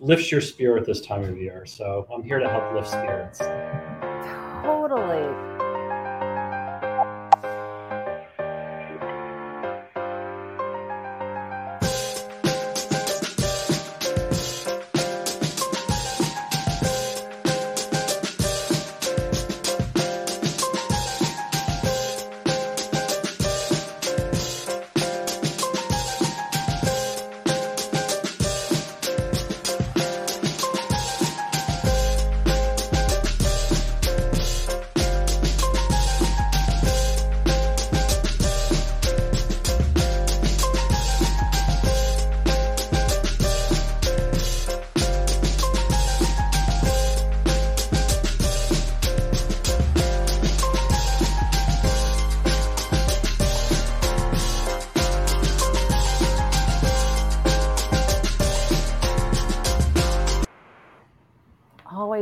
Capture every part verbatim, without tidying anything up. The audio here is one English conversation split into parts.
lifts your spirit this time of year. So I'm here to help lift spirits. Totally.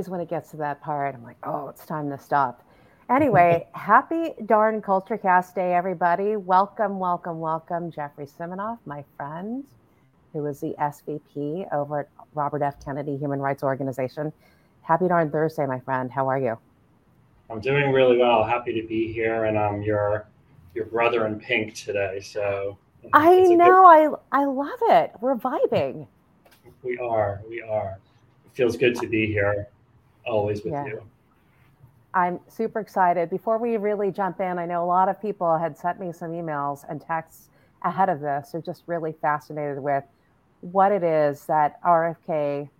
When it gets to that part, I'm like, oh, it's time to stop. Anyway, happy darn CultureCast Day, everybody. Welcome, welcome, welcome, Jeffrey Siminoff, my friend, who is the S V P over at Robert F. Kennedy Human Rights Organization. Happy darn Thursday, my friend. How are you? I'm doing really well. Happy to be here, and I'm your your brother in pink today. So I know. Good... I I love it. We're vibing. We are. We are. It feels good to be here. Always with yeah. you. I'm super excited. Before we really jump in, I know a lot of people had sent me some emails and texts ahead of this. They're just really fascinated with what it is that R F K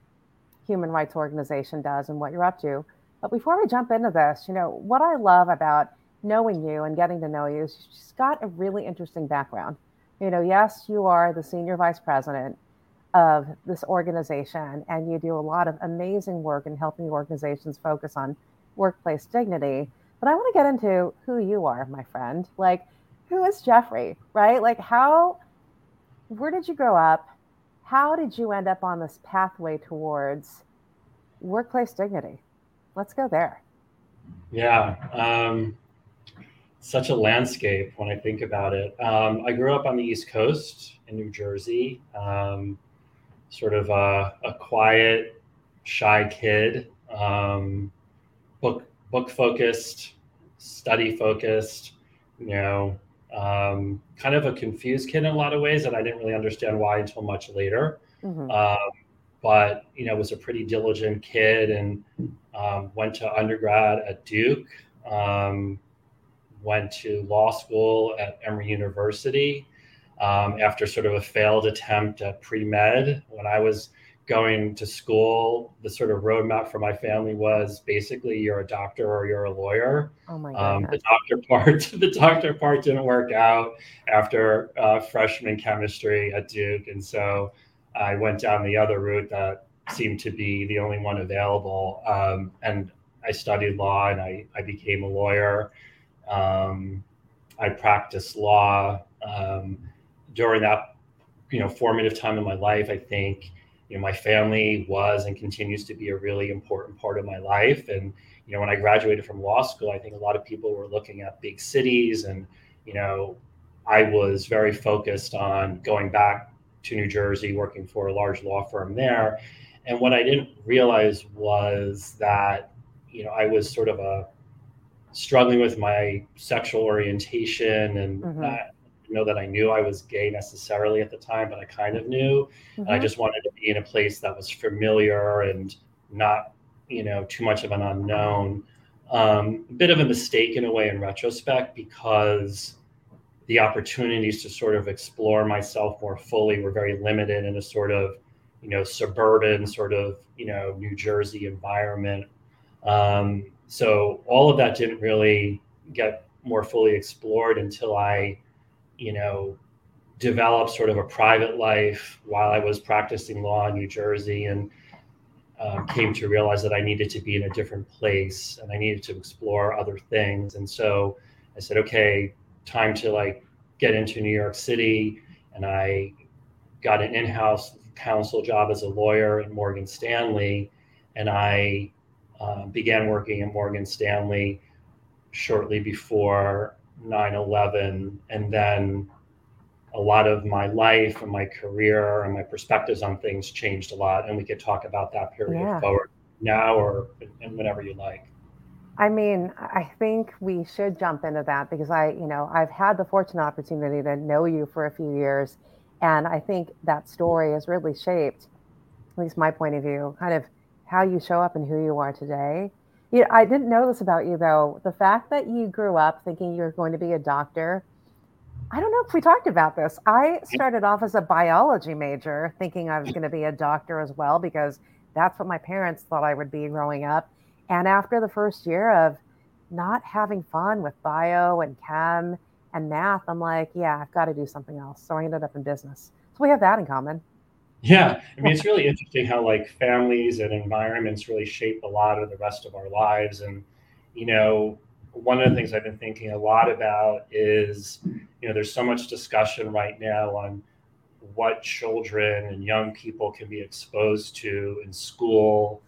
Human Rights Organization does and what you're up to. But before we jump into this, you know, what I love about knowing you and getting to know you is you've just got a really interesting background. You know, yes, you are the senior vice president of this organization, and you do a lot of amazing work in helping organizations focus on workplace dignity. But I want to get into who you are, my friend. Like, who is Jeffrey, right? Like, how, where did you grow up? How did you end up on this pathway towards workplace dignity? Let's go there. Yeah, um, such a landscape when I think about it. Um, I grew up on the East Coast in New Jersey. Um, sort of a, a quiet, shy kid, um, book book focused, study focused, you know, um, kind of a confused kid in a lot of ways that I didn't really understand why until much later. Mm-hmm. Um, but, you know, was a pretty diligent kid and um, went to undergrad at Duke, um, went to law school at Emory University. Um, after sort of a failed attempt at pre-med, when I was going to school, the sort of roadmap for my family was basically you're a doctor or you're a lawyer. Oh my um, the doctor part, the doctor part didn't work out after uh, freshman chemistry at Duke, and so I went down the other route that seemed to be the only one available. Um, and I studied law, and I I became a lawyer. Um, I practiced law. Um, During that, you know, formative time in my life, I think, you know, my family was and continues to be a really important part of my life. And, you know, when I graduated from law school, I think a lot of people were looking at big cities. And, you know, I was very focused on going back to New Jersey, working for a large law firm there. And what I didn't realize was that, you know, I was sort of a struggling with my sexual orientation and mm-hmm. that. Know that I knew I was gay necessarily at the time, but I kind of knew. Mm-hmm. And I just wanted to be in a place that was familiar and not, you know, too much of an unknown. Um, a bit of a mistake in a way in retrospect, because the opportunities to sort of explore myself more fully were very limited in a sort of, you know, suburban sort of, you know, New Jersey environment. Um, so all of that didn't really get more fully explored until I you know, developed sort of a private life while I was practicing law in New Jersey, and uh, came to realize that I needed to be in a different place and I needed to explore other things. And so I said, okay, time to like get into New York City. And I got an in-house counsel job as a lawyer at Morgan Stanley. And I uh, began working at Morgan Stanley shortly before nine eleven, and then a lot of my life and my career and my perspectives on things changed a lot. And we could talk about that period yeah. forward now or and whenever you like. I mean, I think we should jump into that because I, you know, I've had the fortunate opportunity to know you for a few years. And I think that story has really shaped, at least my point of view, kind of how you show up and who you are today. You know, I didn't know this about you, though. The fact that you grew up thinking you were going to be a doctor, I don't know if we talked about this. I started off as a biology major thinking I was going to be a doctor as well, because that's what my parents thought I would be growing up. And after the first year of not having fun with bio and chem and math, I'm like, yeah, I've got to do something else. So I ended up in business. So we have that in common. Yeah. I mean, it's really interesting how like families and environments really shape a lot of the rest of our lives. And, you know, one of the things I've been thinking a lot about is, you know, there's so much discussion right now on what children and young people can be exposed to in school.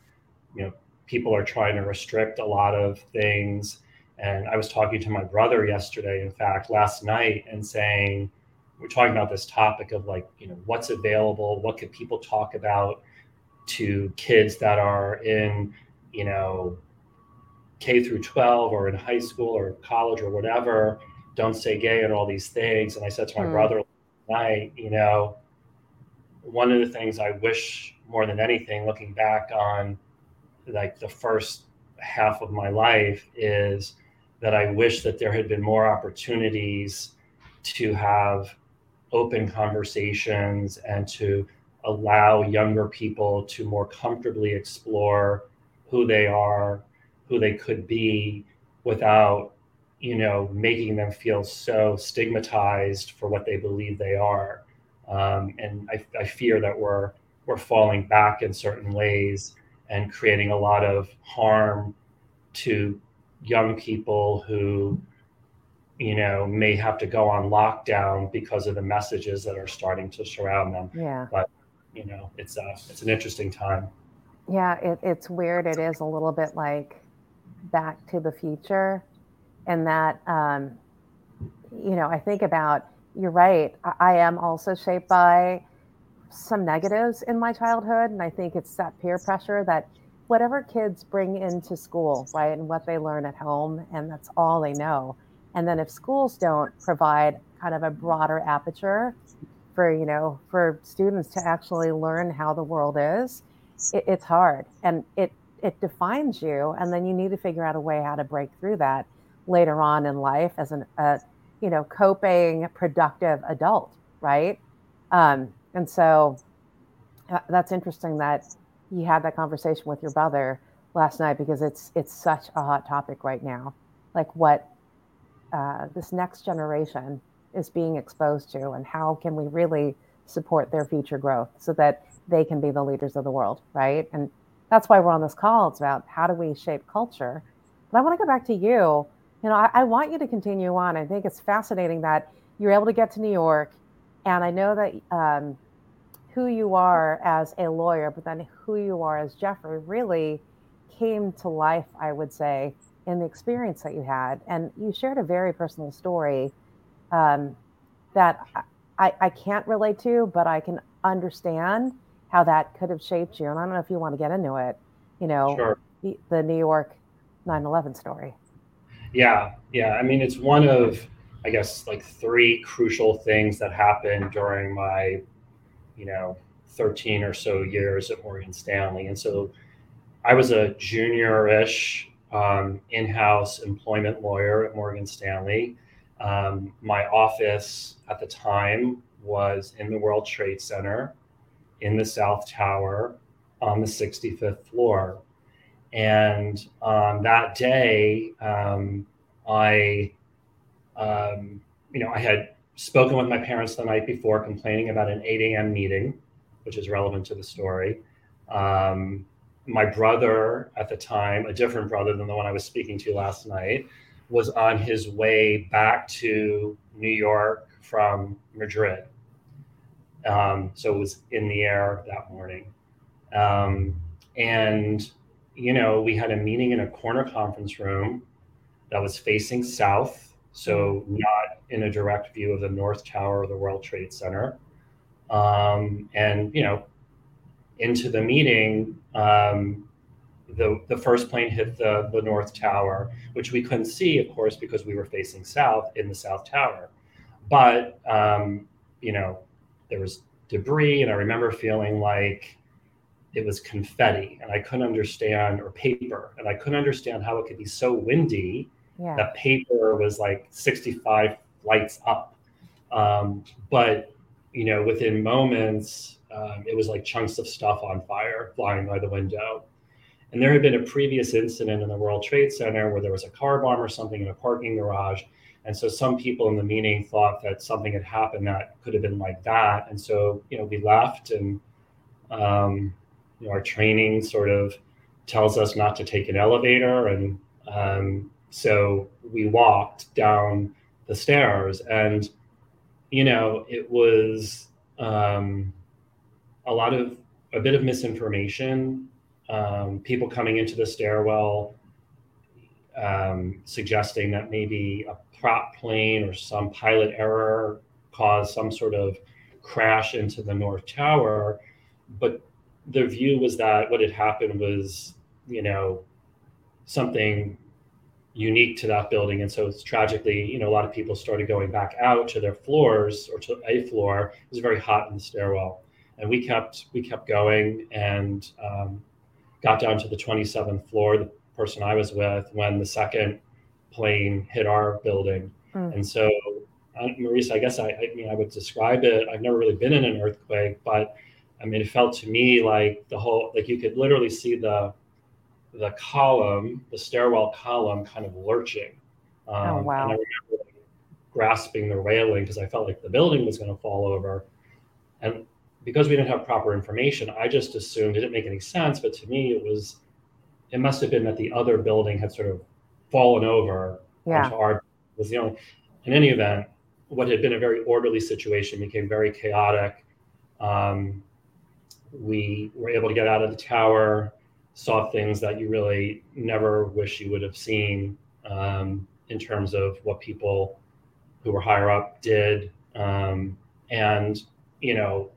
You know, people are trying to restrict a lot of things. And I was talking to my brother yesterday, in fact, last night, and saying, we're talking about this topic of like, you know, what's available, what could people talk about to kids that are in, you know, K through twelve or in high school or college or whatever, don't say gay and all these things. And I said to my mm. brother last night, you know, one of the things I wish more than anything, looking back on like the first half of my life, is that I wish that there had been more opportunities to have open conversations and to allow younger people to more comfortably explore who they are, who they could be, without, you know, making them feel so stigmatized for what they believe they are. Um, and I, I fear that we're we're falling back in certain ways and creating a lot of harm to young people who, you know, may have to go on lockdown because of the messages that are starting to surround them. Yeah. But, you know, it's a, it's an interesting time. Yeah, it, it's weird. It is a little bit like Back to the Future. And that, um, you know, I think about, you're right. I, I am also shaped by some negatives in my childhood. And I think it's that peer pressure that whatever kids bring into school, right, and what they learn at home, and that's all they know. And then if schools don't provide kind of a broader aperture for, you know, for students to actually learn how the world is, it, it's hard. And it, it defines you. And then you need to figure out a way how to break through that later on in life as an, uh, you know, coping, productive adult, right? Um, and so uh, that's interesting that you had that conversation with your brother last night, because it's it's such a hot topic right now. Like what... Uh, this next generation is being exposed to, and how can we really support their future growth so that they can be the leaders of the world, right? And that's why we're on this call. It's about how do we shape culture. But I want to go back to you. You know, I, I want you to continue on. I think it's fascinating that you're able to get to New York, and I know that um, who you are as a lawyer, but then who you are as Jeffrey really came to life, I would say, in the experience that you had. And you shared a very personal story um, that I, I can't relate to, but I can understand how that could have shaped you. And I don't know if you want to get into it, you know, sure. the, the New York nine eleven story. Yeah, yeah. I mean, it's one of, I guess, like three crucial things that happened during my, you know, thirteen or so years at Morgan Stanley. And so I was a junior-ish Um, in-house employment lawyer at Morgan Stanley. Um, my office at the time was in the World Trade Center, in the South Tower, on the sixty-fifth floor. And on um, that day, um, I, um, you know, I had spoken with my parents the night before, complaining about an eight a.m. meeting, which is relevant to the story. Um, My brother at the time, a different brother than the one I was speaking to last night, was on his way back to New York from Madrid. Um, so it was in the air that morning. Um, and, you know, we had a meeting in a corner conference room that was facing south. So not in a direct view of the North Tower or the World Trade Center. Um, and, you know, into the meeting, um, the the first plane hit the, the North Tower, which we couldn't see, of course, because we were facing south in the South Tower. But, um, you know, there was debris, and I remember feeling like it was confetti, and I couldn't understand, or paper, and I couldn't understand how it could be so windy yeah. that paper was like sixty-five flights up. Um, but, you know, within moments, um, it was like chunks of stuff on fire flying by the window. And there had been a previous incident in the World Trade Center where there was a car bomb or something in a parking garage. And so some people in the meeting thought that something had happened that could have been like that. And so, you know, we left, and um, you know, our training sort of tells us not to take an elevator. And um, so we walked down the stairs, and, you know, it was um, a lot of, a bit of misinformation. Um, people coming into the stairwell, um, suggesting that maybe a prop plane or some pilot error caused some sort of crash into the North Tower. But the view was that what had happened was, you know, something unique to that building. And so it's tragically, you know, a lot of people started going back out to their floors or to a floor. It was very hot in the stairwell. And we kept, we kept going, and, um, got down to the twenty-seventh floor, the person I was with, when the second plane hit our building. Mm. And so, Marissa, I guess I, I mean, I would describe it. I've never really been in an earthquake, but I mean, it felt to me like the whole, like you could literally see the, the column, the stairwell column kind of lurching. Um, oh, wow. And I remember like, grasping the railing because I felt like the building was going to fall over. And because we didn't have proper information, I just assumed, it didn't make any sense, but to me it was, it must have been that the other building had sort of fallen over. Yeah. Onto our, was the only, in any event, what had been a very orderly situation became very chaotic. Um, we were able to get out of the tower, saw things that you really never wish you would have seen, um, in terms of what people who were higher up did. Um, and, you know,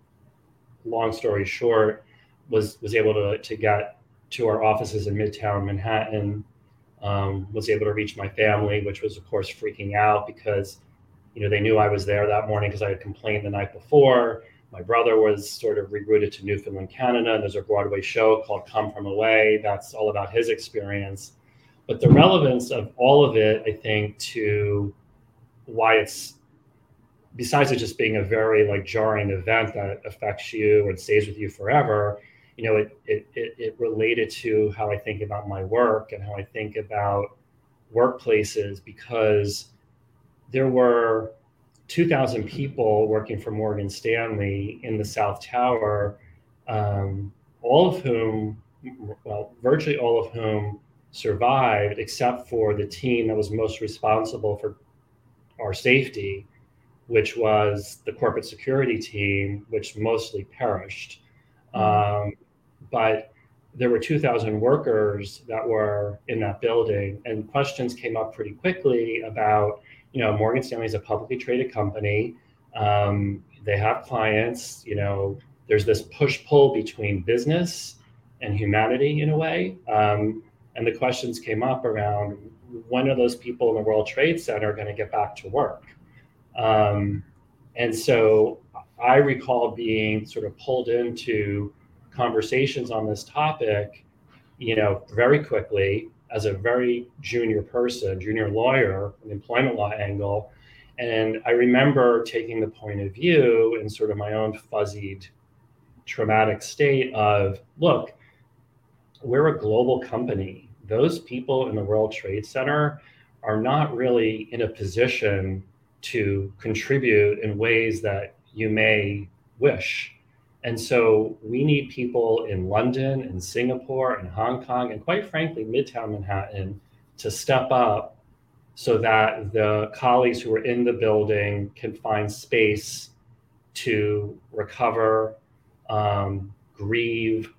long story short, was was able to, to get to our offices in Midtown Manhattan, um, was able to reach my family, which was, of course, freaking out because, you know, they knew I was there that morning because I had complained the night before. My brother was sort of rerouted to Newfoundland, Canada. There's a Broadway show called Come From Away. That's all about his experience. But the relevance of all of it, I think, to why it's, besides it just being a very like jarring event that affects you and stays with you forever, you know, it, it it it related to how I think about my work and how I think about workplaces, because there were two thousand people working for Morgan Stanley in the South Tower, um, all of whom, well, virtually all of whom survived, except for the team that was most responsible for our safety, which was the corporate security team, which mostly perished. Um, but there were two thousand workers that were in that building, and questions came up pretty quickly about, you know, Morgan Stanley is a publicly traded company. Um, they have clients, you know, there's this push-pull between business and humanity in a way. Um, and the questions came up around, when are those people in the World Trade Center going to get back to work? Um, and so I recall being sort of pulled into conversations on this topic, you know, very quickly as a very junior person, junior lawyer, an employment law angle. And I remember taking the point of view in sort of my own fuzzied, traumatic state of, look, we're a global company. Those people in the World Trade Center are not really in a position to contribute in ways that you may wish. And so we need people in London and Singapore and Hong Kong, and quite frankly, Midtown Manhattan, to step up so that the colleagues who are in the building can find space to recover, um, grieve,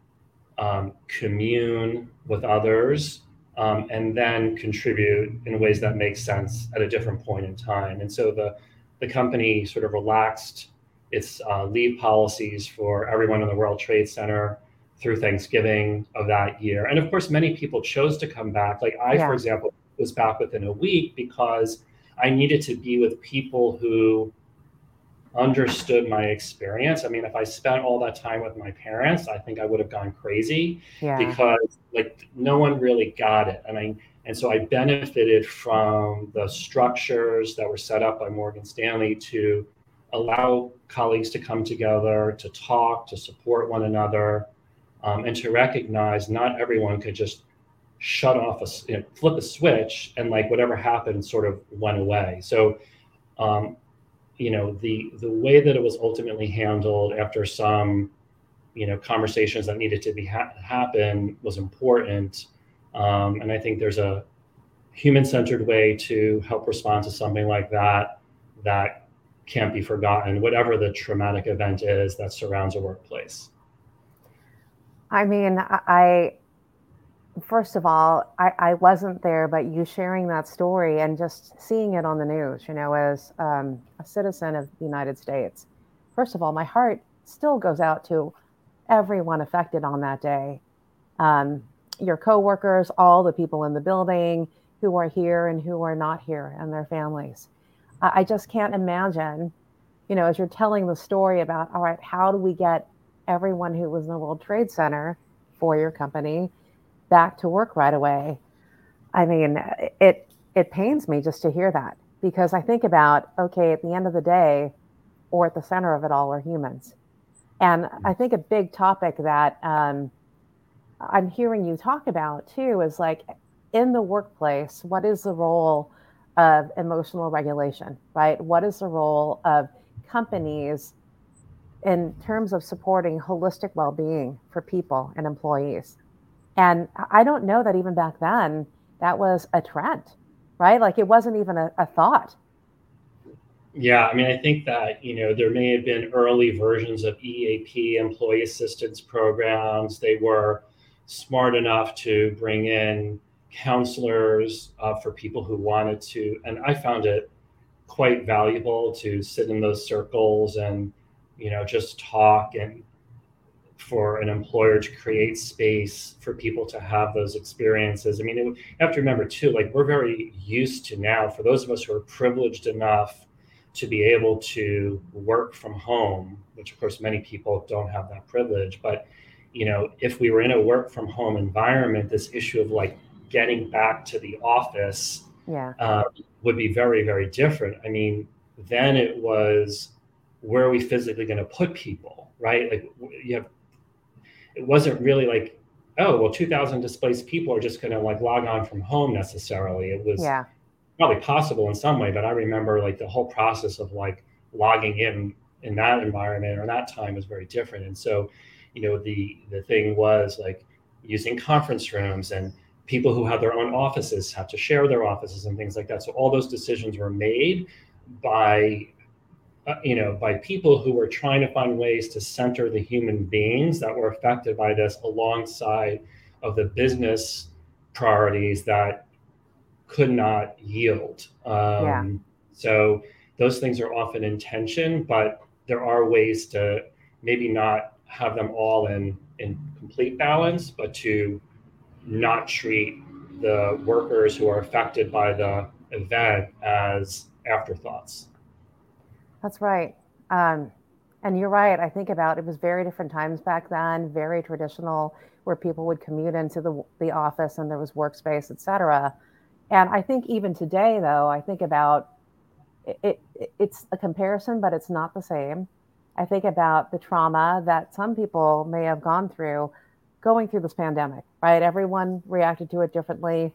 um, commune with others, um, and then contribute in ways that make sense at a different point in time. And so the the company sort of relaxed its uh, leave policies for everyone in the World Trade Center through Thanksgiving of that year. And of course, many people chose to come back. Like I, yeah. for example, was back within a week because I needed to be with people who understood my experience. I mean, if I spent all that time with my parents, I think I would have gone crazy yeah. because like no one really got it. And I and so I benefited from the structures that were set up by Morgan Stanley to allow colleagues to come together, to talk, to support one another, um, and to recognize not everyone could just shut off, a, you know, flip a switch, and like whatever happened sort of went away. So, um, you know, the the way that it was ultimately handled after some, you know, conversations that needed to be ha- happen was important. Um, and I think there's a human-centered way to help respond to something like that that can't be forgotten, whatever the traumatic event is that surrounds a workplace. I mean, I, first of all, I, I wasn't there, but you sharing that story and just seeing it on the news, you know, as um, a citizen of the United States, first of all, my heart still goes out to everyone affected on that day. Um, your coworkers, all the people in the building who are here and who are not here, and their families. I just can't imagine, you know, as you're telling the story about, all right, how do we get everyone who was in the World Trade Center for your company back to work right away? I mean, it it pains me just to hear that, because I think about, okay, at the end of the day, or at the center of it all, are humans. And I think a big topic that um, I'm hearing you talk about too is like, in the workplace, what is the role of emotional regulation, right? What is the role of companies in terms of supporting holistic well-being for people and employees? And I don't know that even back then that was a trend, right? Like it wasn't even a, a thought. Yeah, I mean, I think that, you know, there may have been early versions of E A P, employee assistance programs. They were smart enough to bring in counselors uh, for people who wanted to, and I found it quite valuable to sit in those circles and, you know, just talk, and for an employer to create space for people to have those experiences. I mean, it, you have to remember too, like we're very used to now, for those of us who are privileged enough to be able to work from home, which of course many people don't have that privilege, but, you know, if we were in a work from home environment, this issue of like getting back to the office yeah. uh, would be very, very different. I mean, then it was, where are we physically going to put people, right? Like, you have, it wasn't really like, oh, well, two thousand displaced people are just going to like log on from home necessarily. It was yeah. probably possible in some way, but I remember like the whole process of like logging in in that environment or that time was very different. And so, you know, the the thing was like using conference rooms, and people who have their own offices have to share their offices and things like that. So all those decisions were made by, uh, you know, by people who were trying to find ways to center the human beings that were affected by this alongside of the business priorities that could not yield. Um, yeah. So those things are often in tension, but there are ways to maybe not have them all in, in complete balance, but to not treat the workers who are affected by the event as afterthoughts. That's right. Um, and you're right. I think about it was very different times back then, very traditional, where people would commute into the the office and there was workspace, et cetera. And I think even today, though, I think about it, it, it's a comparison, but it's not the same. I think about the trauma that some people may have gone through going through this pandemic, right? Everyone reacted to it differently.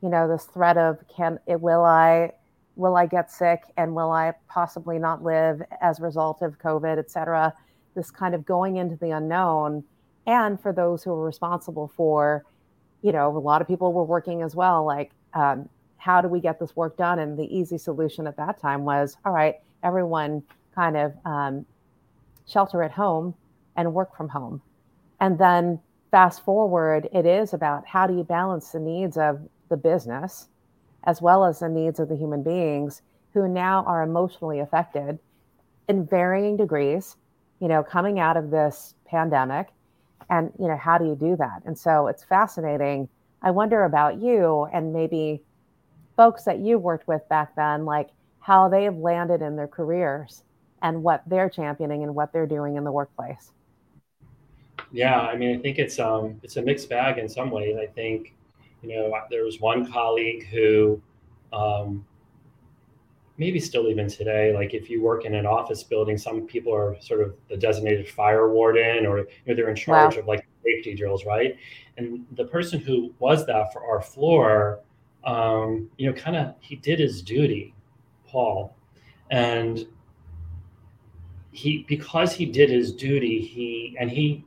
You know, this threat of can it will I will I get sick, and will I possibly not live as a result of COVID, et cetera. This kind of going into the unknown. And for those who are responsible for, you know, a lot of people were working as well. Like, um, how do we get this work done? And the easy solution at that time was, all right, everyone kind of um, shelter at home and work from home. And then fast forward, it is about how do you balance the needs of the business as well as the needs of the human beings who now are emotionally affected in varying degrees, you know, coming out of this pandemic. And, you know, how do you do that? And so it's fascinating. I wonder about you and maybe folks that you worked with back then, like how they have landed in their careers and what they're championing and what they're doing in the workplace. Yeah, I mean, I think it's um, it's a mixed bag in some ways. I think, you know, there was one colleague who um, maybe still even today, like if you work in an office building, some people are sort of the designated fire warden, or you know, they're in charge wow. of like safety drills, right? And the person who was that for our floor, um, you know, kind of he did his duty, Paul, and he because he did his duty, he and he.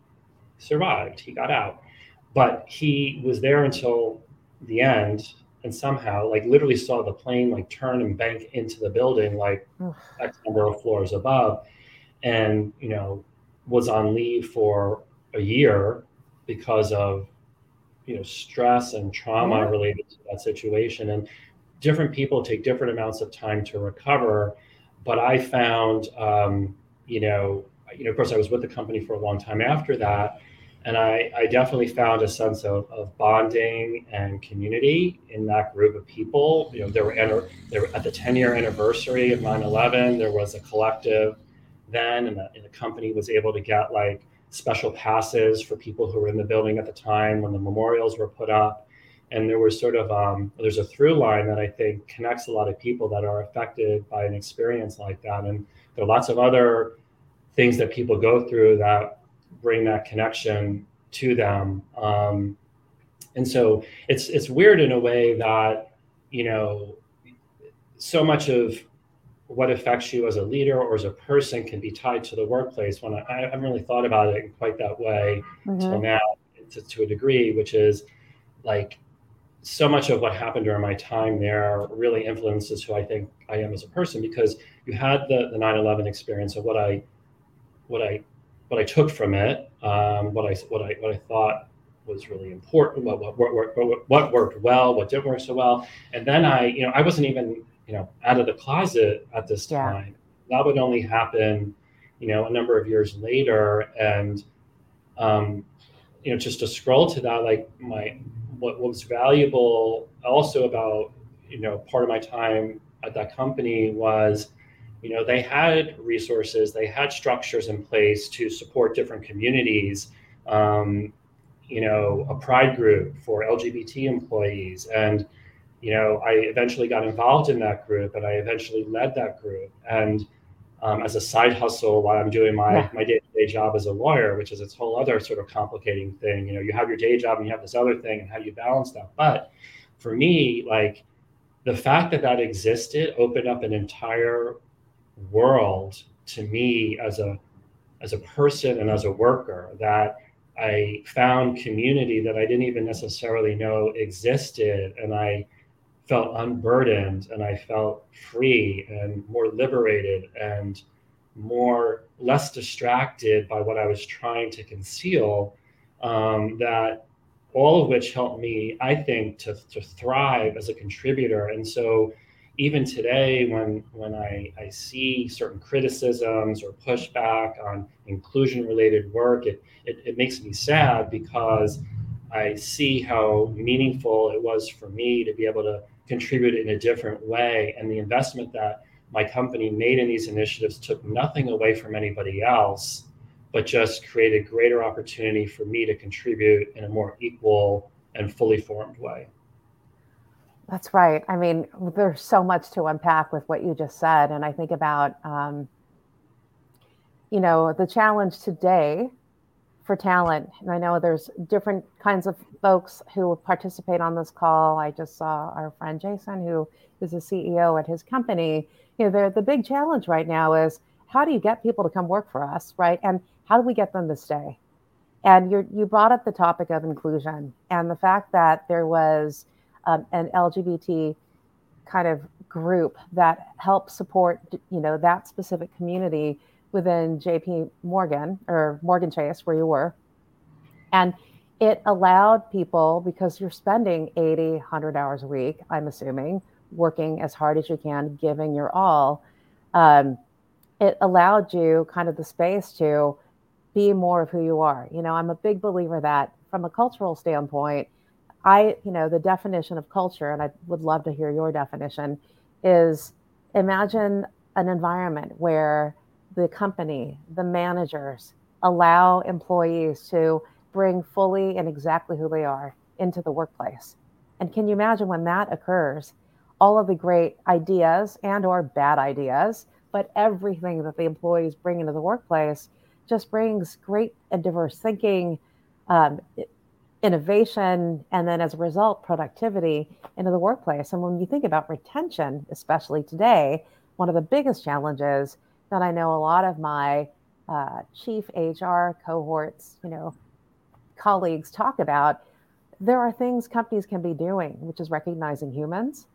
survived. He got out, but he was there until the end, and somehow, like, literally saw the plane like turn and bank into the building, like oh. X number of floors above, and you know was on leave for a year because of you know stress and trauma mm-hmm. related to that situation. And different people take different amounts of time to recover, but I found um, you know you know of course I was with the company for a long time after that. And I, I definitely found a sense of, of bonding and community in that group of people. You know, there were, enter, there were at the ten-year anniversary of nine eleven, there was a collective then, and the, and the company was able to get like special passes for people who were in the building at the time when the memorials were put up. And there was sort of, um, there's a through line that I think connects a lot of people that are affected by an experience like that. And there are lots of other things that people go through that bring that connection to them. Um, and so it's it's weird in a way that, you know, so much of what affects you as a leader or as a person can be tied to the workplace. When I, I haven't really thought about it in quite that way mm-hmm. till now, to, to a degree, which is like so much of what happened during my time there really influences who I think I am as a person, because you had the, the nine eleven experience of what I, what I, what I took from it, um, what I what I what I thought was really important, what what what, what, what worked well, what didn't work so well, and then I, you know, I wasn't even you know out of the closet at this time. Yeah. That would only happen, you know, a number of years later, and um, you know, just to scroll to that, like my what, what was valuable also about you know part of my time at that company was. You know, they had resources, they had structures in place to support different communities, um, you know, a pride group for L G B T employees. And, you know, I eventually got involved in that group and I eventually led that group. And um, as a side hustle while I'm doing my, yeah. my day-to-day job as a lawyer, which is its whole other sort of complicating thing, you know, you have your day job and you have this other thing and how do you balance that? But for me, like the fact that that existed opened up an entire world to me as a as a person and as a worker, that I found community that I didn't even necessarily know existed, and I felt unburdened and I felt free and more liberated and more less distracted by what I was trying to conceal, um, that all of which helped me, I think, to to thrive as a contributor. And so even today, when when I, I see certain criticisms or pushback on inclusion-related work, it, it it makes me sad because I see how meaningful it was for me to be able to contribute in a different way. And the investment that my company made in these initiatives took nothing away from anybody else, but just created greater opportunity for me to contribute in a more equal and fully formed way. That's right. I mean, there's so much to unpack with what you just said. And I think about, um, you know, the challenge today for talent. And I know there's different kinds of folks who participate on this call. I just saw our friend Jason, who is the C E O at his company. You know, the big challenge right now is how do you get people to come work for us, right? And how do we get them to stay? And you you brought up the topic of inclusion and the fact that there was Um, an L G B T kind of group that helps support, you know, that specific community within J P Morgan or Morgan Chase, where you were. And it allowed people, because you're spending eighty, one hundred hours a week, I'm assuming, working as hard as you can, giving your all, um, it allowed you kind of the space to be more of who you are. You know, I'm a big believer that from a cultural standpoint, I, you know, the definition of culture, and I would love to hear your definition, is imagine an environment where the company, the managers, allow employees to bring fully and exactly who they are into the workplace. And can you imagine when that occurs, all of the great ideas and or bad ideas, but everything that the employees bring into the workplace just brings great and diverse thinking, um, innovation, and then as a result, productivity into the workplace. And when you think about retention, especially today, one of the biggest challenges that I know a lot of my uh, chief H R cohorts, you know, colleagues talk about, there are things companies can be doing, which is recognizing humans,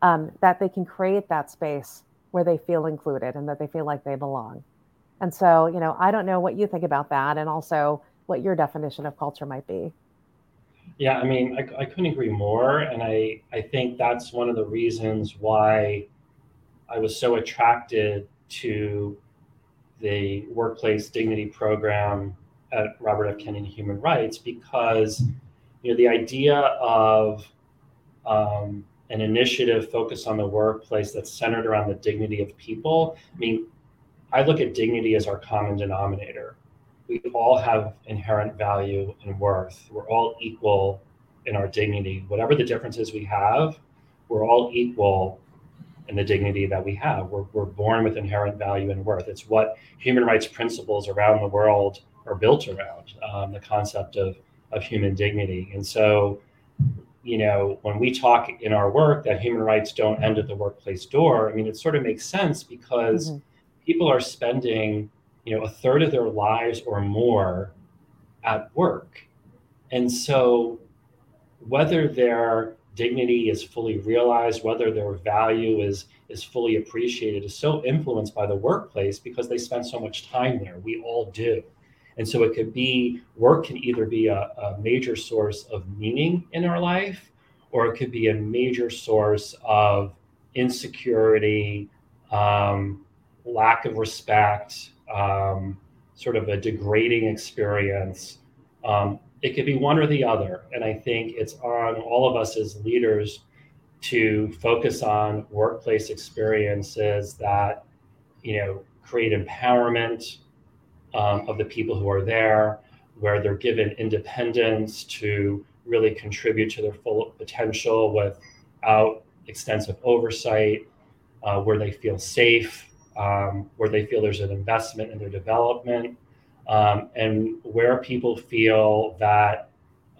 um, that they can create that space where they feel included and that they feel like they belong. And so, you know, I don't know what you think about that, and also what your definition of culture might be. Yeah, I mean, I, I couldn't agree more. And I, I think that's one of the reasons why I was so attracted to the Workplace Dignity Program at Robert F. Kennedy Human Rights, because, you know, the idea of um, an initiative focused on the workplace that's centered around the dignity of people. I mean, I look at dignity as our common denominator. We all have inherent value and worth. We're all equal in our dignity. Whatever the differences we have, we're all equal in the dignity that we have. We're, we're born with inherent value and worth. It's what human rights principles around the world are built around, um, the concept of, of human dignity. And so, you know, when we talk in our work that human rights don't end at the workplace door, I mean, it sort of makes sense, because mm-hmm. people are spending, you know, a third of their lives or more at work. And so whether their dignity is fully realized, whether their value is, is fully appreciated, is so influenced by the workplace because they spend so much time there. We all do. And so it could be, work can either be a, a major source of meaning in our life, or it could be a major source of insecurity, um, lack of respect, um, sort of a degrading experience. Um, it could be one or the other. And I think it's on all of us as leaders to focus on workplace experiences that, you know, create empowerment um, of the people who are there, where they're given independence to really contribute to their full potential without extensive oversight, uh, where they feel safe, Um, where they feel there's an investment in their development, um, and where people feel that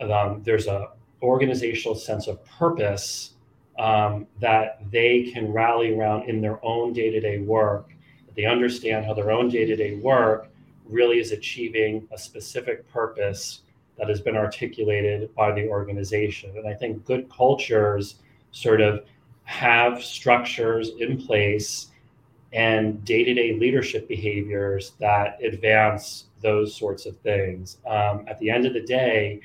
um, there's a organizational sense of purpose um, that they can rally around in their own day-to-day work. They understand how their own day-to-day work really is achieving a specific purpose that has been articulated by the organization. And I think good cultures sort of have structures in place and day-to-day leadership behaviors that advance those sorts of things. Um, at the end of the day,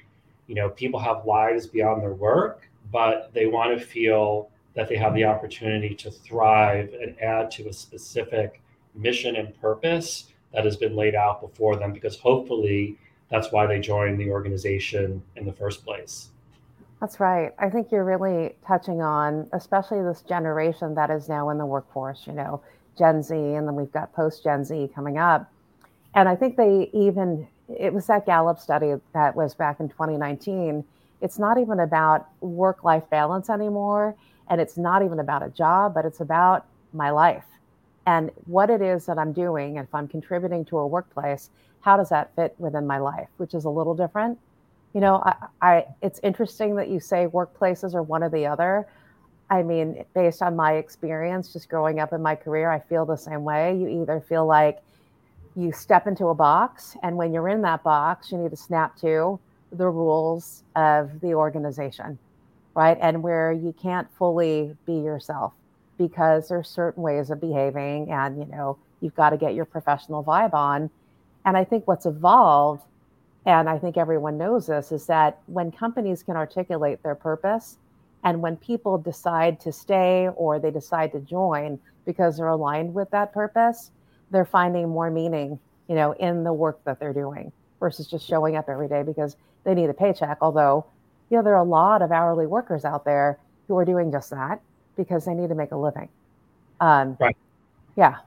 you know, people have lives beyond their work, but they want to feel that they have the opportunity to thrive and add to a specific mission and purpose that has been laid out before them, because hopefully that's why they joined the organization in the first place. That's right. I think you're really touching on, especially this generation that is now in the workforce, you know, Gen Z, and then we've got post Gen Z coming up. And I think they even, it was that Gallup study that was back in twenty nineteen. It's not even about work-life balance anymore. And it's not even about a job, but it's about my life and what it is that I'm doing. And if I'm contributing to a workplace, how does that fit within my life, which is a little different. You know, I, I it's interesting that you say workplaces are one or the other. I mean, based on my experience, just growing up in my career, I feel the same way. You either feel like you step into a box, and when you're in that box, you need to snap to the rules of the organization, right? And where you can't fully be yourself because there's certain ways of behaving, and, you know, you've got to get your professional vibe on. And I think what's evolved and I think everyone knows this, is that when companies can articulate their purpose and when people decide to stay or they decide to join because they're aligned with that purpose, they're finding more meaning, you know, in the work that they're doing versus just showing up every day because they need a paycheck. Although, you know, there are a lot of hourly workers out there who are doing just that because they need to make a living. Um, right. Yeah.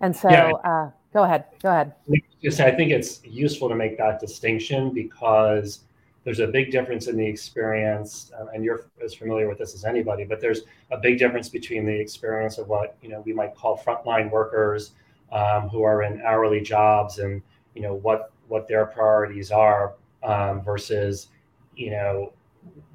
And so yeah. Uh, go ahead. Go ahead. I think it's useful to make that distinction because there's a big difference in the experience, uh, and you're as familiar with this as anybody, but there's a big difference between the experience of what, you know, we might call frontline workers um, who are in hourly jobs and, you know, what what their priorities are um, versus, you know,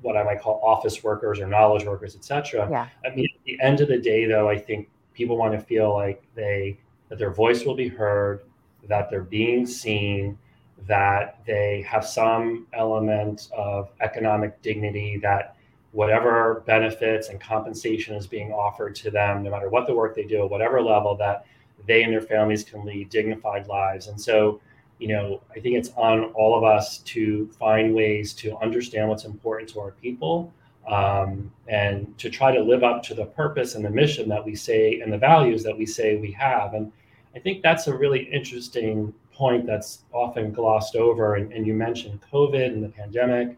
what I might call office workers or knowledge workers, et cetera. Yeah. I mean, at the end of the day, though, I think people want to feel like they that their voice will be heard, that they're being seen, that they have some element of economic dignity, that whatever benefits and compensation is being offered to them, no matter what the work they do, at whatever level, that they and their families can lead dignified lives. And so, you know, I think it's on all of us to find ways to understand what's important to our people um, and to try to live up to the purpose and the mission that we say and the values that we say we have. And I think that's a really interesting point that's often glossed over. And, and you mentioned COVID and the pandemic.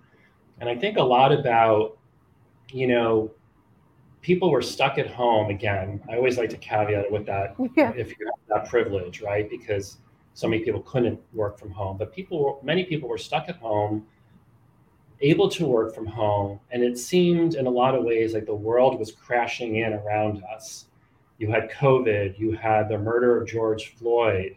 And I think a lot about, you know, people were stuck at home again. I always like to caveat it with that yeah. if you have that privilege, right? Because so many people couldn't work from home, but people, many people were stuck at home, able to work from home. And it seemed in a lot of ways like the world was crashing in around us. You had COVID, you had the murder of George Floyd.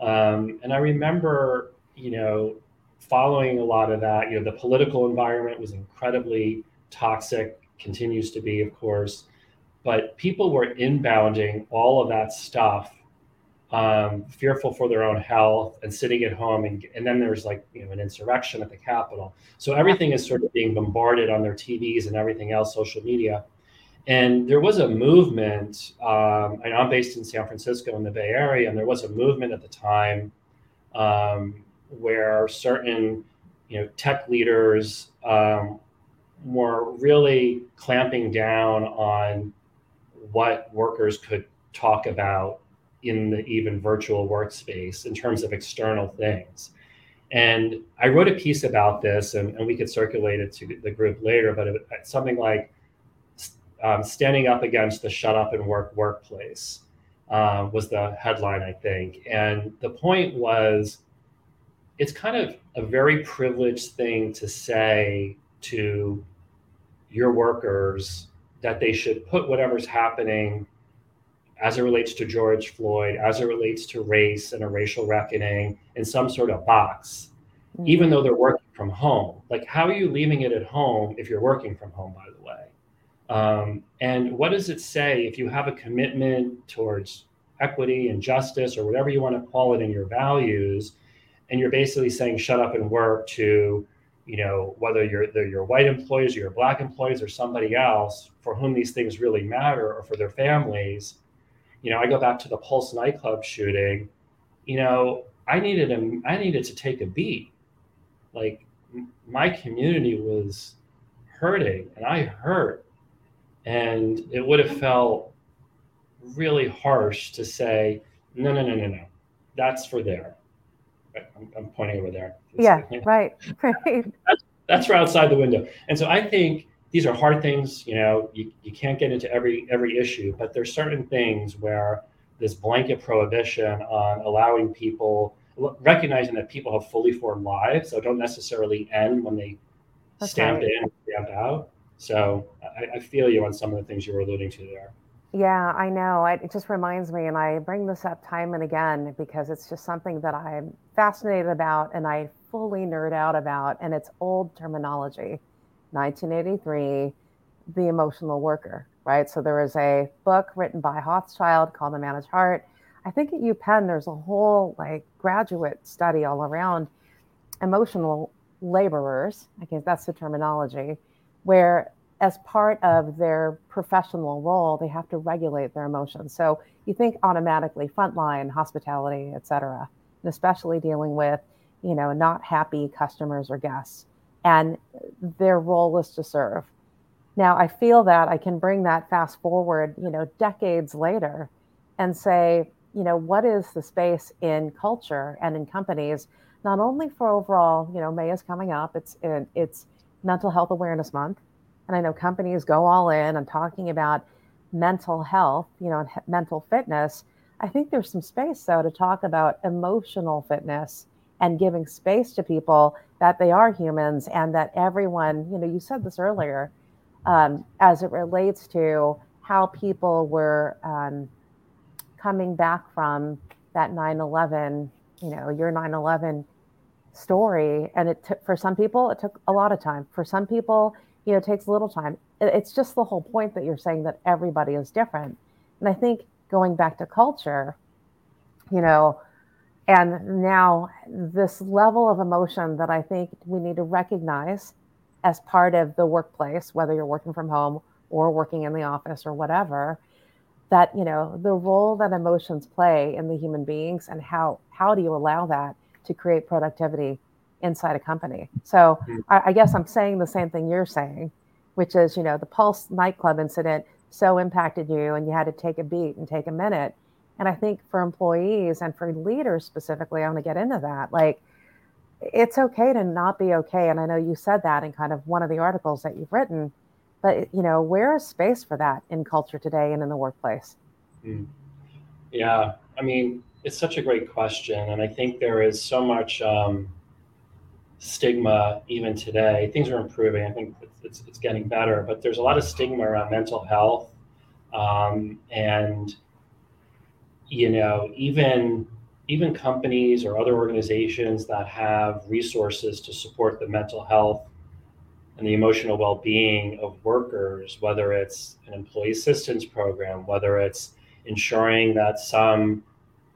Um, and I remember, you know, following a lot of that, you know, the political environment was incredibly toxic, continues to be, of course, but people were inbounding all of that stuff, um, fearful for their own health and sitting at home. And, and then there's like, you know, an insurrection at the Capitol. So everything is sort of being bombarded on their T Vs and everything else, social media. And there was a movement, um, and I'm based in San Francisco in the Bay Area, and there was a movement at the time um, where certain, you know, tech leaders um, were really clamping down on what workers could talk about in the even virtual workspace in terms of external things. And I wrote a piece about this, and, and we could circulate it to the group later, but it, it's something like, Um, standing up against the shut up and work workplace uh, was the headline, I think. And the point was, it's kind of a very privileged thing to say to your workers that they should put whatever's happening as it relates to George Floyd, as it relates to race and a racial reckoning in some sort of box, mm-hmm. even though they're working from home. Like, how are you leaving it at home if you're working from home, by the way? Um, and what does it say if you have a commitment towards equity and justice or whatever you want to call it in your values, and you're basically saying shut up and work to, you know, whether you're they're your white employees or your black employees or somebody else for whom these things really matter or for their families. You know, I go back to the Pulse nightclub shooting. You know, I needed a, I needed to take a beat. Like m- my community was hurting and I hurt. And it would have felt really harsh to say, no, no, no, no, no, that's for there. I'm, I'm pointing over there. Yeah, right. that's, that's right outside the window. And so I think these are hard things, you know, you, you can't get into every every issue, but there's certain things where this blanket prohibition on allowing people, recognizing that people have fully formed lives, so don't necessarily end when they that's stamped right. in, stamped out. So I, I feel you on some of the things you were alluding to there. Yeah, I know. It, it just reminds me, and I bring this up time and again because it's just something that I'm fascinated about and I fully nerd out about, and it's old terminology. nineteen eighty-three, the emotional worker, right? So there was a book written by Hochschild called The Managed Heart. I think at UPenn, there's a whole like graduate study all around emotional laborers. I guess that's the terminology. Where as part of their professional role, they have to regulate their emotions. So you think automatically frontline, hospitality, et cetera, and especially dealing with you know, not happy customers or guests. And their role was to serve. Now, I feel that I can bring that fast forward, you know, decades later and say, you know, what is the space in culture and in companies, not only for overall, you know, May is coming up, it's in, it's Mental Health Awareness Month. And I know companies go all in and talking about mental health, you know, and he- mental fitness. I think there's some space, though, to talk about emotional fitness and giving space to people that they are humans and that everyone, you know, you said this earlier, um, as it relates to how people were um, coming back from that nine eleven, you know, your nine eleven story. And it t- for some people, it took a lot of time. For some people, you know, it takes a little time. It's just the whole point that you're saying that everybody is different. And I think going back to culture, you know, and now this level of emotion that I think we need to recognize as part of the workplace, whether you're working from home or working in the office or whatever, that, you know, the role that emotions play in the human beings and how, how do you allow that to create productivity inside a company? So I, I guess I'm saying the same thing you're saying, which is, you know, the Pulse nightclub incident so impacted you and you had to take a beat and take a minute. And I think for employees and for leaders specifically, I want to get into that. Like, it's okay to not be okay. And I know you said that in kind of one of the articles that you've written, but, you know, where is space for that in culture today and in the workplace? Yeah, I mean, it's such a great question. And I think there is so much um, stigma even today. Things are improving. I think it's, it's getting better, but there's a lot of stigma around mental health um, and you know, even even companies or other organizations that have resources to support the mental health and the emotional well-being of workers, whether it's an employee assistance program, whether it's ensuring that some,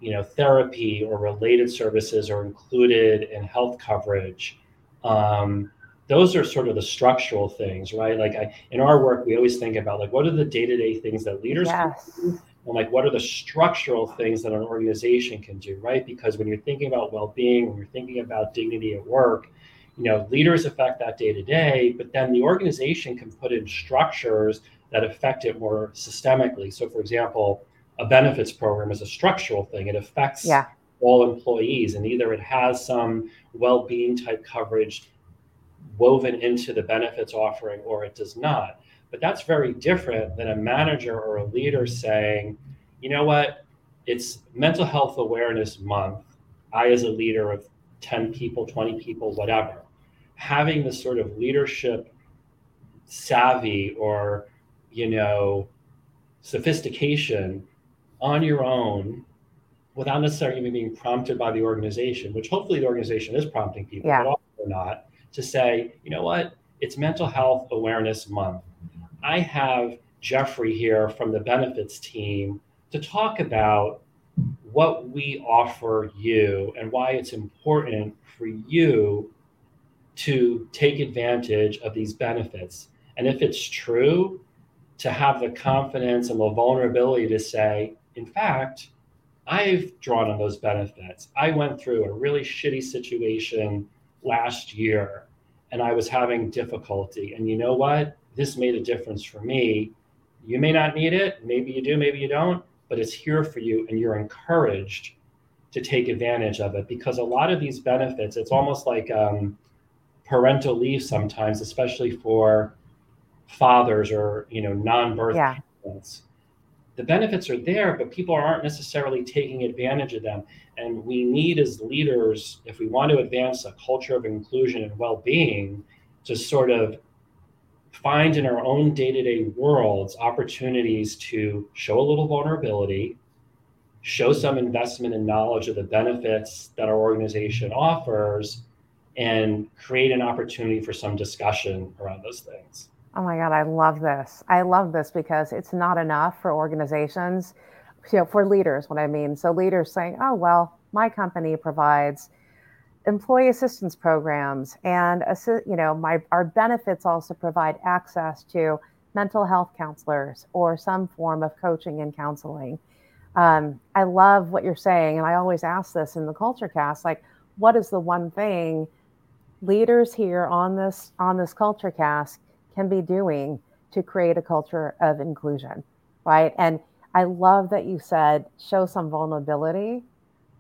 you know, therapy or related services are included in health coverage. Um, those are sort of the structural things, right? Like I, in our work, we always think about like, what are the day-to-day things that leaders yes. can do? And like, what are the structural things that an organization can do, right? Because when you're thinking about well-being, when you're thinking about dignity at work, you know, leaders affect that day to day, but then the organization can put in structures that affect it more systemically. So for example, a benefits program is a structural thing. It affects yeah. all employees, and either it has some well-being type coverage woven into the benefits offering or it does not. But that's very different than a manager or a leader saying, you know what, it's Mental Health Awareness Month. I, as a leader of ten people, twenty people, whatever, having this sort of leadership savvy or, you know, sophistication on your own without necessarily even being prompted by the organization, which hopefully the organization is prompting people, yeah. but also not, to say, you know what, it's Mental Health Awareness Month. I have Jeffrey here from the benefits team to talk about what we offer you and why it's important for you to take advantage of these benefits. And if it's true, to have the confidence and the vulnerability to say, in fact, I've drawn on those benefits. I went through a really shitty situation last year and I was having difficulty. And you know what? This made a difference for me. You may not need it. Maybe you do, maybe you don't, but it's here for you. And you're encouraged to take advantage of it, because a lot of these benefits, it's almost like um, parental leave sometimes, especially for fathers or, you know, non-birth yeah. parents. The benefits are there, but people aren't necessarily taking advantage of them. And we need, as leaders, if we want to advance a culture of inclusion and well-being, to sort of find in our own day-to-day worlds opportunities to show a little vulnerability, show some investment and knowledge of the benefits that our organization offers, and create an opportunity for some discussion around those things. Oh my God, I love this. I love this because it's not enough for organizations, you know, for leaders, what I mean. So leaders saying, oh, well, my company provides employee assistance programs and, you know, my our benefits also provide access to mental health counselors or some form of coaching and counseling. Um, I love what you're saying. And I always ask this in the CultureCast, like, what is the one thing leaders here on this on this CultureCast can be doing to create a culture of inclusion, right? And I love that you said, show some vulnerability,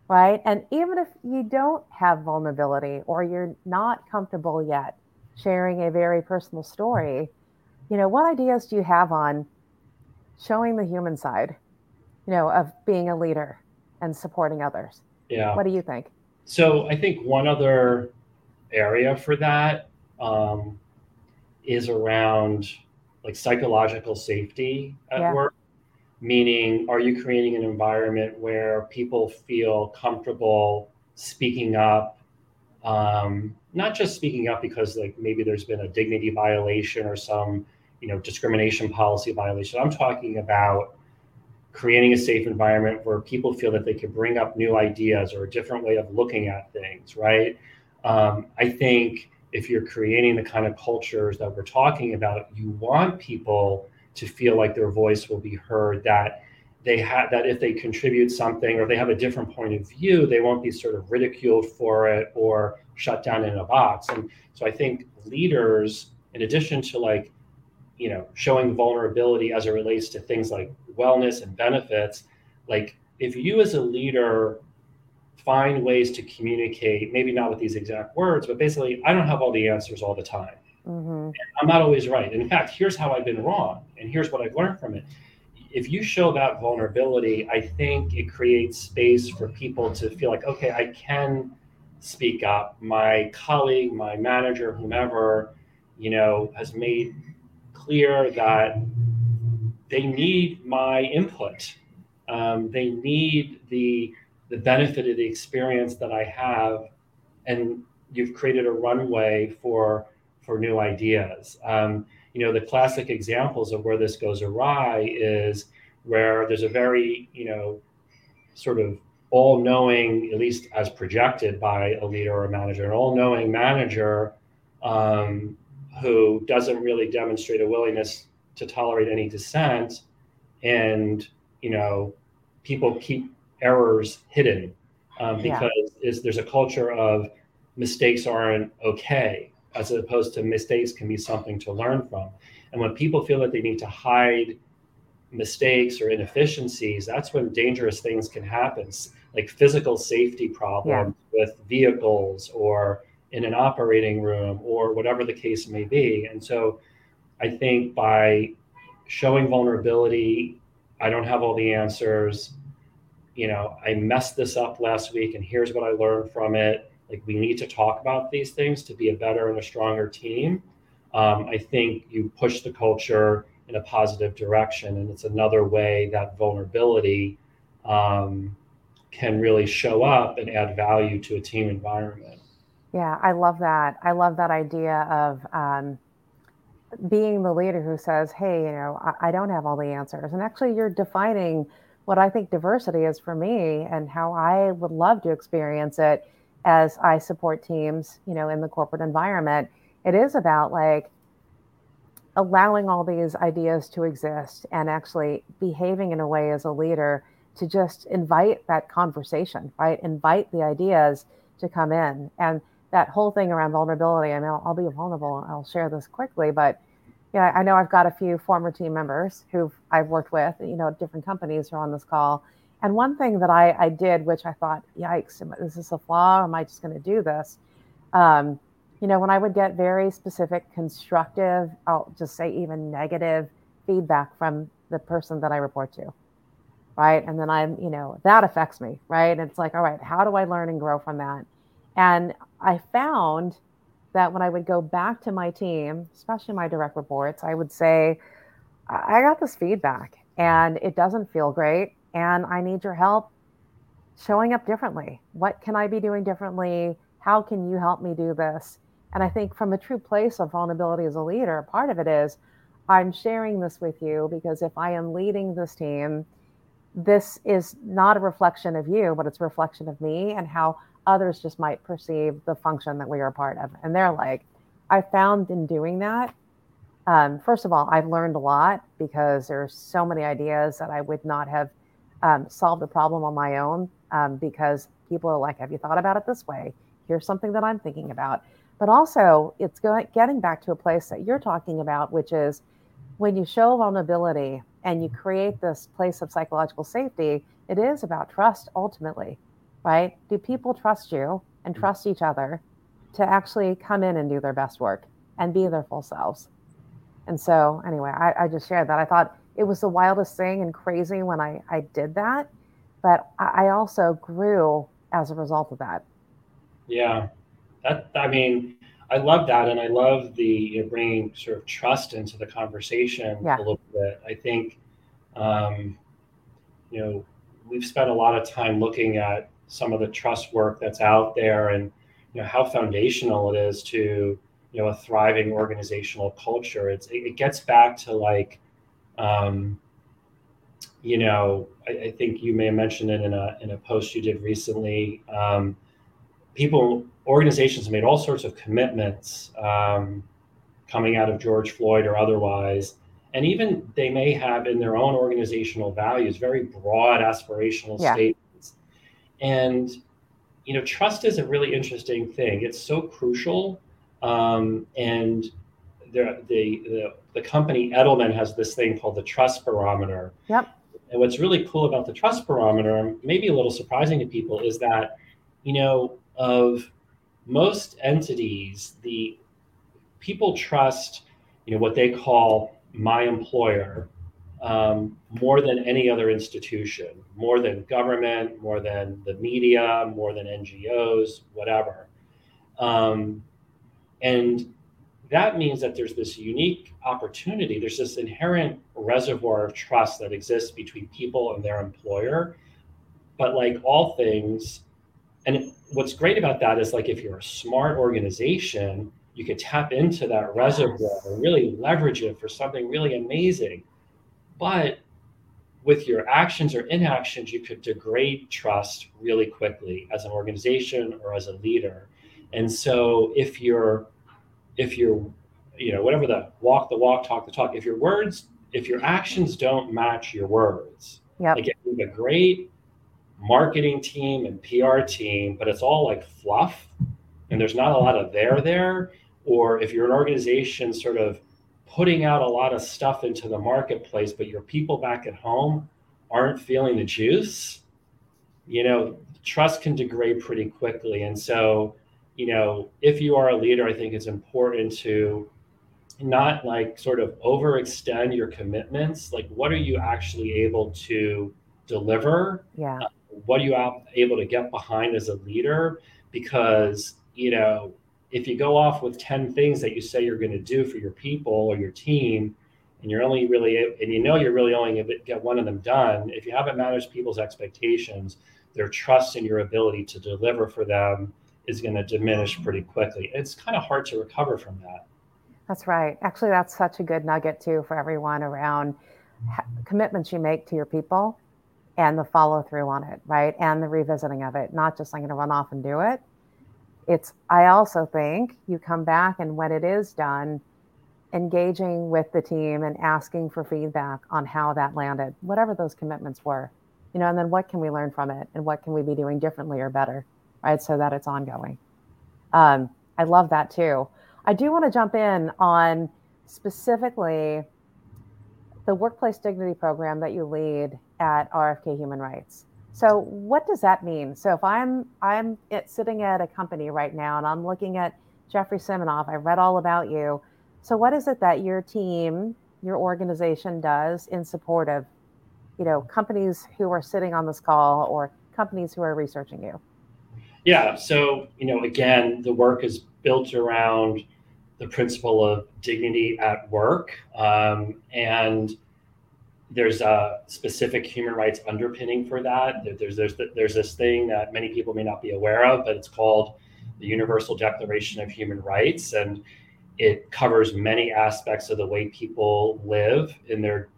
right? And even if you don't have vulnerability or you're not comfortable yet sharing a very personal story, you know, what ideas do you have on showing the human side, you know, of being a leader and supporting others? Yeah. What do you think? So I think one other area for that um, is around like psychological safety at yeah. work. Meaning, are you creating an environment where people feel comfortable speaking up? Um, not just speaking up because like maybe there's been a dignity violation or some, you know, discrimination policy violation. I'm talking about creating a safe environment where people feel that they can bring up new ideas or a different way of looking at things, right? Um, I think if you're creating the kind of cultures that we're talking about, you want people to feel like their voice will be heard, that they have, that if they contribute something or they have a different point of view, they won't be sort of ridiculed for it or shut down in a box. And so I think leaders, in addition to like, you know, showing vulnerability as it relates to things like wellness and benefits, like if you as a leader find ways to communicate, maybe not with these exact words, but basically, I don't have all the answers all the time. Mm-hmm. I'm not always right. In fact, here's how I've been wrong, and here's what I've learned from it. If you show that vulnerability, I think it creates space for people to feel like, okay, I can speak up. My colleague, my manager, whomever, you know, has made clear that they need my input. Um, they need the the benefit of the experience that I have, and you've created a runway for. for new ideas. Um, you know, the classic examples of where this goes awry is where there's a very, you know, sort of all-knowing, at least as projected by a leader or a manager, an all-knowing manager um, who doesn't really demonstrate a willingness to tolerate any dissent. And, you know, people keep errors hidden um, because yeah. is, there's a culture of mistakes aren't okay, as opposed to mistakes can be something to learn from. And when people feel that they need to hide mistakes or inefficiencies, that's when dangerous things can happen, like physical safety problems yeah. with vehicles or in an operating room or whatever the case may be. And so I think by showing vulnerability, I don't have all the answers, you know, I messed this up last week and here's what I learned from it. Like we need to talk about these things to be a better and a stronger team. Um, I think you push the culture in a positive direction, and it's another way that vulnerability um, can really show up and add value to a team environment. Yeah, I love that. I love that idea of um, being the leader who says, hey, you know, I, I don't have all the answers. And actually you're defining what I think diversity is for me and how I would love to experience it as I support teams, you know, in the corporate environment. It is about like allowing all these ideas to exist and actually behaving in a way as a leader to just invite that conversation, right? Invite the ideas to come in. And that whole thing around vulnerability, I mean, I'll, I'll be vulnerable and I'll share this quickly, but yeah, I know I've got a few former team members who I've worked with, you know, different companies who are on this call. And one thing that I, I did, which I thought, yikes, is this a flaw? Am I just going to do this? Um, you know, when I would get very specific, constructive, I'll just say even negative feedback from the person that I report to, right? And then I'm, you know, that affects me, right? It's like, all right, how do I learn and grow from that? And I found that when I would go back to my team, especially my direct reports, I would say, I got this feedback and it doesn't feel great. And I need your help showing up differently. What can I be doing differently? How can you help me do this? And I think from a true place of vulnerability as a leader, part of it is I'm sharing this with you because if I am leading this team, this is not a reflection of you, but it's a reflection of me and how others just might perceive the function that we are a part of. And they're like, I found in doing that, um, first of all, I've learned a lot because there's so many ideas that I would not have Um, solve the problem on my own um, because people are like, have you thought about it this way? here's something that I'm thinking about. But also, it's going, getting back to a place that you're talking about, which is when you show vulnerability and you create this place of psychological safety, it is about trust ultimately, right? Do people trust you and trust each other to actually come in and do their best work and be their full selves? And so anyway, I, I just shared that. I thought it was the wildest thing and crazy when I, I did that, but I also grew as a result of that. Yeah, that I mean, I love that. And I love the you know, bringing sort of trust into the conversation yeah. a little bit. I think, um, you know, we've spent a lot of time looking at some of the trust work that's out there and, you know, how foundational it is to, you know, a thriving organizational culture. It's, it gets back to like, um, you know, I, I think you may have mentioned it in a, in a post you did recently, um, people, organizations made all sorts of commitments um, coming out of George Floyd or otherwise. And even they may have in their own organizational values, very broad aspirational yeah. statements. And, you know, trust is a really interesting thing. It's so crucial. Um, and the, the, the, the company Edelman has this thing called the trust barometer. Yep. And what's really cool about the trust barometer, maybe a little surprising to people, is that, you know, of most entities, the people trust, you know, what they call my employer um, more than any other institution, more than government, more than the media, more than N G Os, whatever. Um, and that means that there's this unique opportunity. There's this inherent reservoir of trust that exists between people and their employer. But like all things, and what's great about that is like, if you're a smart organization, you could tap into that reservoir and really leverage it for something really amazing. But with your actions or inactions, you could degrade trust really quickly as an organization or as a leader. And so if you're, if you're, you know, whatever the walk, the walk, talk, the talk, if your words, if your actions don't match your words, yep. like you have a great marketing team and P R team, but it's all like fluff and there's not a lot of there there. Or if you're an organization sort of putting out a lot of stuff into the marketplace, but your people back at home aren't feeling the juice, you know, trust can degrade pretty quickly. And so, you know, if you are a leader, I think it's important to not like sort of overextend your commitments. Like, what are you actually able to deliver? Yeah. Uh, what are you able to get behind as a leader? Because, you know, if you go off with ten things that you say you're going to do for your people or your team, and you're only really, and you know, you're really only going to get one of them done. If you haven't managed people's expectations, their trust in your ability to deliver for them is going to diminish pretty quickly. It's kind of hard to recover from that. That's right. Actually, that's such a good nugget too, for everyone around commitments you make to your people. And the follow through on it, right? And the revisiting of it, not just I'm going to run off and do it. It's, I also think you come back and when it is done, engaging with the team and asking for feedback on how that landed, whatever those commitments were, you know, and then what can we learn from it and what can we be doing differently or better, right? So that it's ongoing. Um, I love that too. I do want to jump in on specifically the workplace dignity program that you lead at R F K Human Rights. So what does that mean? So if I'm I'm at, sitting at a company right now and I'm looking at Jeffrey Siminoff, I read all about you. So what is it that your team, your organization does in support of, you know, companies who are sitting on this call or companies who are researching you? Yeah, so, you know, again, the work is built around the principle of dignity at work. Um, and there's a specific human rights underpinning for that. There's, there's, there's this thing that many people may not be aware of, but it's called the Universal Declaration of Human Rights. And it covers many aspects of the way people live in their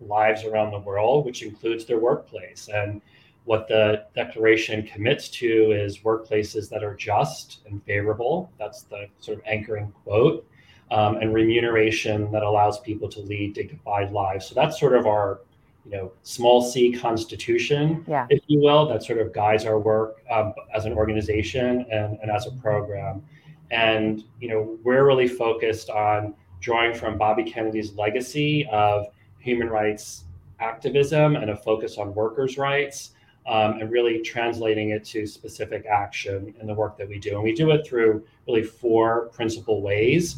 lives around the world, which includes their workplace. And what the declaration commits to is workplaces that are just and favorable. That's the sort of anchoring quote. Um, and remuneration that allows people to lead dignified lives. So that's sort of our you know, small c constitution, yeah. if you will, that sort of guides our work um, as an organization and, and as a program. And, you know, we're really focused on drawing from Bobby Kennedy's legacy of human rights activism and a focus on workers' rights, um, and really translating it to specific action in the work that we do. And we do it through really four principal ways.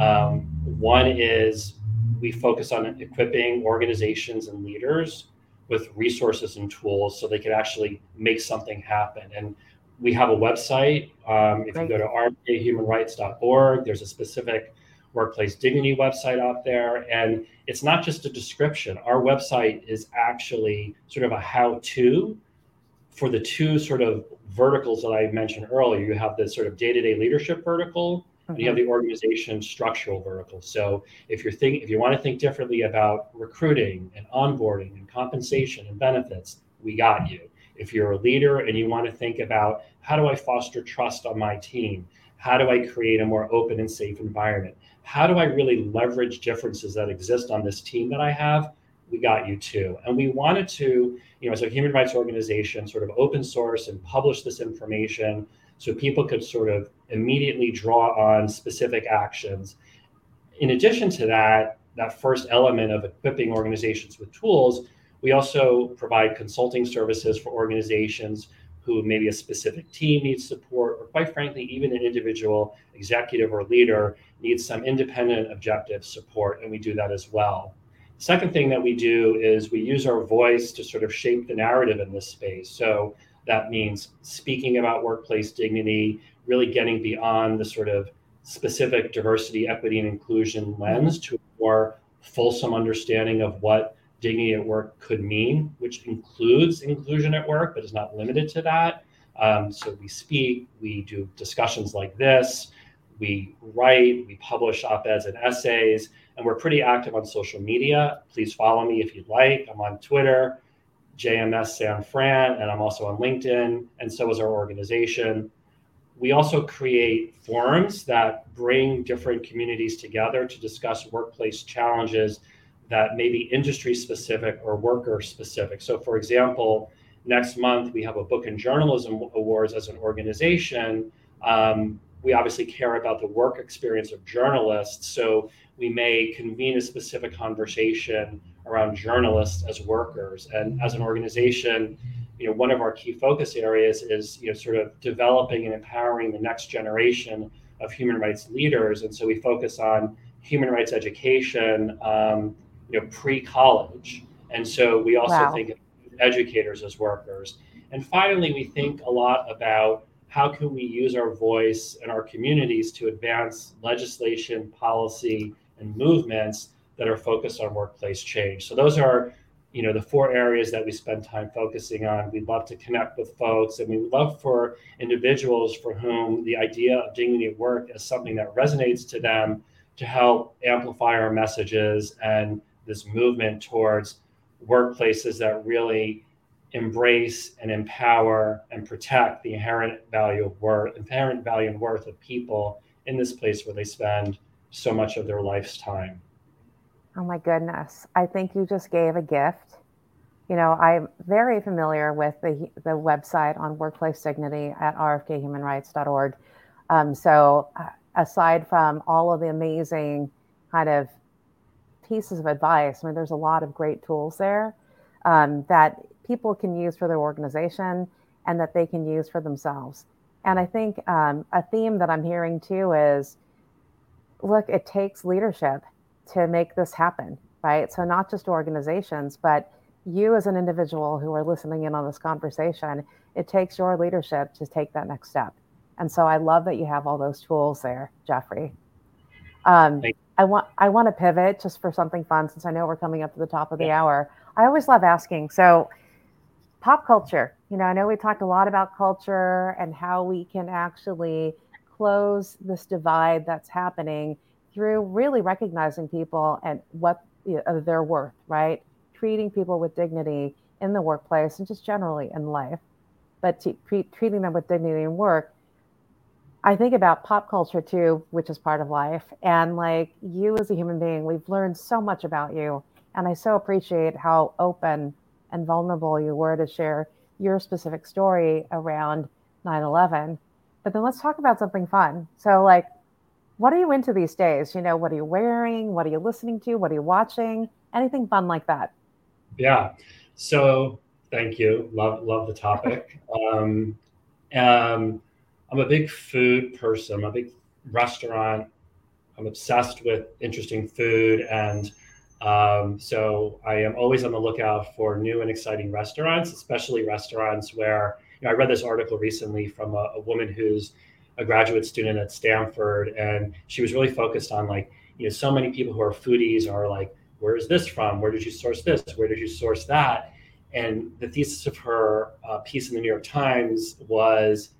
Um, one is we focus on equipping organizations and leaders with resources and tools so they can actually make something happen. And we have a website. Um, if right. you go to r p a human rights dot org, there's a specific workplace dignity website out there. And it's not just a description. Our website is actually sort of a how-to for the two sort of verticals that I mentioned earlier. You have this sort of day-to-day leadership vertical, mm-hmm. and you have the organization structural vertical. So if you're think, if you want to think differently about recruiting and onboarding and compensation and benefits, we got you. If you're a leader and you want to think about how do I foster trust on my team? How do I create a more open and safe environment? How do I really leverage differences that exist on this team that I have? We got you too. And we wanted to, you know, as a human rights organization, sort of open source and publish this information so people could sort of immediately draw on specific actions. In addition to that, that first element of equipping organizations with tools, we also provide consulting services for organizations who maybe a specific team needs support, or quite frankly, even an individual executive or leader needs some independent objective support, and we do that as well. The second thing that we do is we use our voice to sort of shape the narrative in this space. So that means speaking about workplace dignity, really getting beyond the sort of specific diversity, equity, and inclusion lens to a more fulsome understanding of what dignity at work could mean, which includes inclusion at work, but is not limited to that. Um, so we speak, we do discussions like this, we write, we publish op-eds and essays, and we're pretty active on social media. Please follow me if you'd like. I'm on Twitter, J M S San Fran, and I'm also on LinkedIn, and so is our organization. We also create forums that bring different communities together to discuss workplace challenges that may be industry specific or worker specific. So for example, next month, we have a book and journalism awards as an organization. Um, we obviously care about the work experience of journalists. So we may convene a specific conversation around journalists as workers. And as an organization, you know, one of our key focus areas is, you know, sort of developing and empowering the next generation of human rights leaders. And so we focus on human rights education, um, you know, pre-college. And so we also wow. think of educators as workers. And finally, we think a lot about how can we use our voice and our communities to advance legislation, policy, and movements that are focused on workplace change. So those are, you know, the four areas that we spend time focusing on. We'd love to connect with folks, and we love for individuals for whom the idea of dignity at work is something that resonates to them to help amplify our messages and this movement towards workplaces that really embrace and empower and protect the inherent value of worth, inherent value and worth of people in this place where they spend so much of their life's time. Oh my goodness. I think you just gave a gift. You know, I'm very familiar with the the website on workplace dignity at r f k human rights dot org. Um, so uh, aside from all of the amazing kind of pieces of advice, I mean, there's a lot of great tools there um, that people can use for their organization and that they can use for themselves. And I think um, a theme that I'm hearing too is, look, it takes leadership to make this happen, right? So not just organizations, but you as an individual who are listening in on this conversation, it takes your leadership to take that next step. And so I love that you have all those tools there, Jeffrey. Um, I want I want to pivot just for something fun, since I know we're coming up to the top of the yeah. hour. I always love asking. So pop culture, you know, I know we talked a lot about culture and how we can actually close this divide that's happening through really recognizing people and what you know, their worth, right? Treating people with dignity in the workplace and just generally in life, but t- treat, treating them with dignity in work. I think about pop culture too, which is part of life. And like you as a human being, we've learned so much about you. And I so appreciate how open and vulnerable you were to share your specific story around nine eleven. But then let's talk about something fun. So like, what are you into these days? You know, what are you wearing? What are you listening to? What are you watching? Anything fun like that? Yeah. So thank you. Love, love the topic. um, um, I'm a big food person. I'm a big restaurant. I'm obsessed with interesting food. And um, so I am always on the lookout for new and exciting restaurants, especially restaurants where, you know, I read this article recently from a, a woman who's a graduate student at Stanford, and she was really focused on, like, you know, so many people who are foodies are like, where is this from? Where did you source this? Where did you source that? And the thesis of her uh, piece in the New York Times was,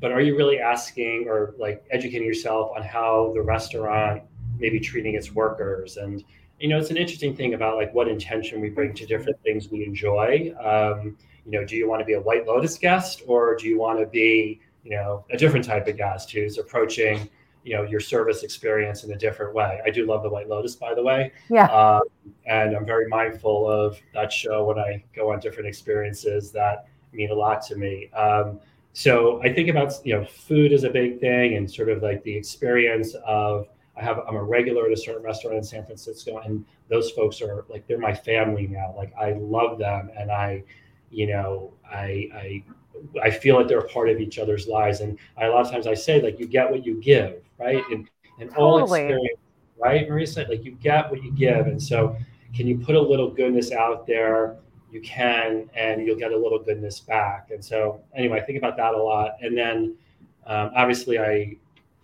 but are you really asking or like educating yourself on how the restaurant may be treating its workers? And, you know, it's an interesting thing about like what intention we bring to different things we enjoy. Um, you know, do you want to be a White Lotus guest, or do you want to be, you know, a different type of guest who's approaching, you know, your service experience in a different way? I do love the White Lotus, by the way. Yeah. Um, and I'm very mindful of that show when I go on different experiences that mean a lot to me. Um, so I think about, you know, food is a big thing, and sort of like the experience of, I have, I'm a regular at a certain restaurant in San Francisco, and those folks are like, they're my family now. Like, I love them. And I, you know, I, I, I feel like they're a part of each other's lives. And I, a lot of times I say, like, you get what you give, right? And and totally. All experience, right, Marissa? Like, you get what you give. And so can you put a little goodness out there? You can, and you'll get a little goodness back. And so anyway, I think about that a lot. And then um, obviously I,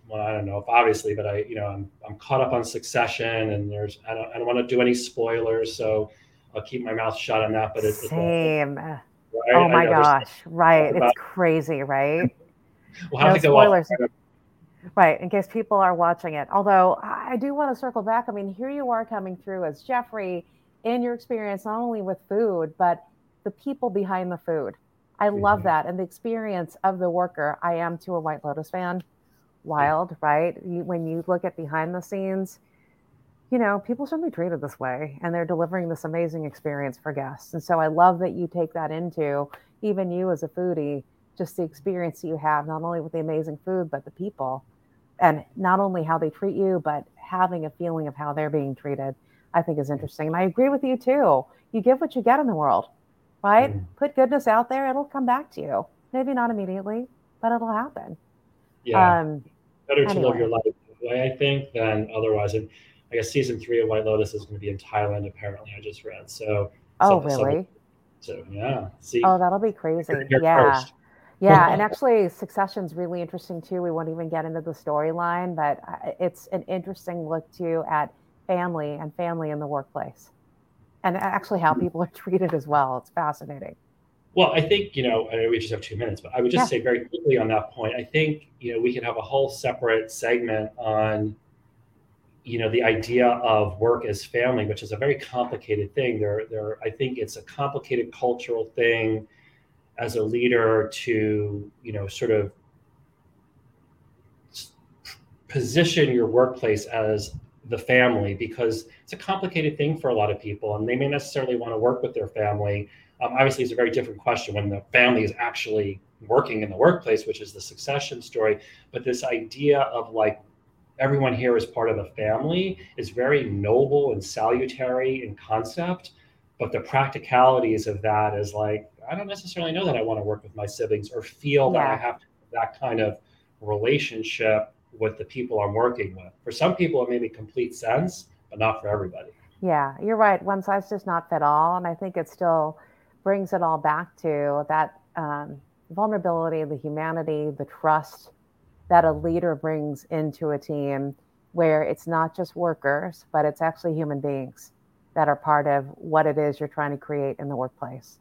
well, I don't know if obviously, but I, you know, I'm, I'm caught up on Succession, and there's, I don't, I don't want to do any spoilers. So I'll keep my mouth shut on that, but it's the same. Right? Oh my gosh. Right. It's crazy, right? We'll have no to go spoilers. Off. Right. In case people are watching it. Although I do want to circle back. I mean, here you are coming through as Jeffrey in your experience, not only with food, but the people behind the food. I mm-hmm. love that. And the experience of the worker. I am too a White Lotus fan. Wild, mm-hmm. right? You, when you look at behind the scenes, you know, people shouldn't be treated this way, and they're delivering this amazing experience for guests. And so I love that you take that into, even you as a foodie, just the experience that you have, not only with the amazing food, but the people, and not only how they treat you, but having a feeling of how they're being treated, I think is interesting. And I agree with you too. You give what you get in the world, right? Mm. Put goodness out there. It'll come back to you. Maybe not immediately, but it'll happen. Yeah. Um, Better to anyway. Live your life that way, I think, than otherwise. And I guess season three of White Lotus is going to be in Thailand, apparently, I just read. So, oh, so, really? So, yeah. See? Oh, that'll be crazy. Yeah. Yeah. And actually, Succession's really interesting, too. We won't even get into the storyline, but it's an interesting look, too, at family and family in the workplace, and actually how people are treated as well. It's fascinating. Well, I think, you know, I know we just have two minutes, but I would just yeah. say very quickly on that point, I think, you know, we can have a whole separate segment on, you know, the idea of work as family, which is a very complicated thing. There, there. I think it's a complicated cultural thing as a leader to, you know, sort of position your workplace as the family, because it's a complicated thing for a lot of people, and they may necessarily want to work with their family. Um, obviously, it's a very different question when the family is actually working in the workplace, which is the Succession story. But this idea of like, everyone here is part of a family is very noble and salutary in concept, but the practicalities of that is like, I don't necessarily know that I want to work with my siblings or feel yeah. that I have that kind of relationship with the people I'm working with. For some people, it may make complete sense, but not for everybody. Yeah, you're right. One size does not fit all. And I think it still brings it all back to that um, vulnerability, the humanity, the trust that a leader brings into a team, where it's not just workers, but it's actually human beings that are part of what it is you're trying to create in the workplace.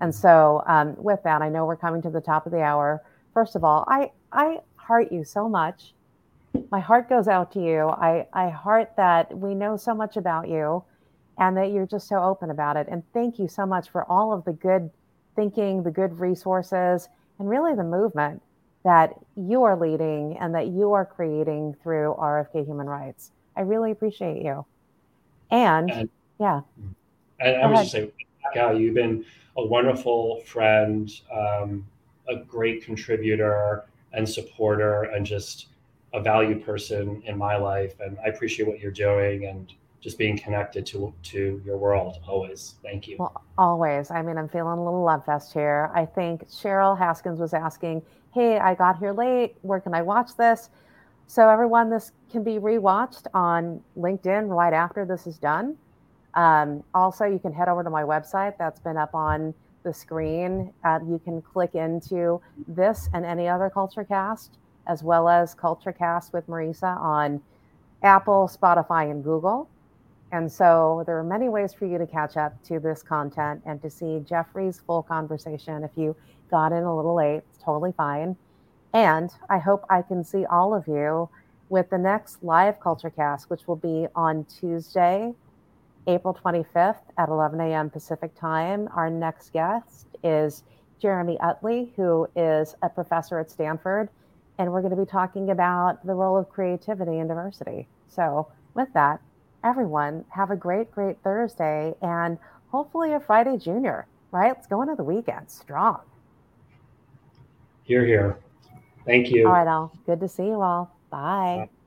And so um, with that, I know we're coming to the top of the hour. First of all, I, I heart you so much. My heart goes out to you. I, I heart that we know so much about you, and that you're just so open about it. And thank you so much for all of the good thinking, the good resources, and really the movement that you are leading and that you are creating through R F K Human Rights. I really appreciate you. And, and yeah. And I was just saying, Cal, you've been a wonderful friend, um, a great contributor and supporter, and just a valued person in my life. And I appreciate what you're doing and just being connected to to your world always. Thank you. Well, always. I mean, I'm feeling a little love fest here. I think Cheryl Haskins was asking, hey, I got here late. Where can I watch this? So everyone, this can be rewatched on LinkedIn right after this is done. Um, also, you can head over to my website. That's been up on the screen. Uh, you can click into this and any other CultureCast, as well as CultureCast with Marissa on Apple, Spotify, and Google. And so there are many ways for you to catch up to this content and to see Jeffrey's full conversation. If you got in a little late, it's totally fine. And I hope I can see all of you with the next live CultureCast, which will be on Tuesday, April twenty-fifth at eleven a.m. Pacific time. Our next guest is Jeremy Utley, who is a professor at Stanford. And we're going to be talking about the role of creativity and diversity. So with that, everyone, have a great, great Thursday and hopefully a Friday Junior, right? Let's go into the weekend strong. Hear, hear. Thank you. All right, all. Good to see you all. Bye. Bye.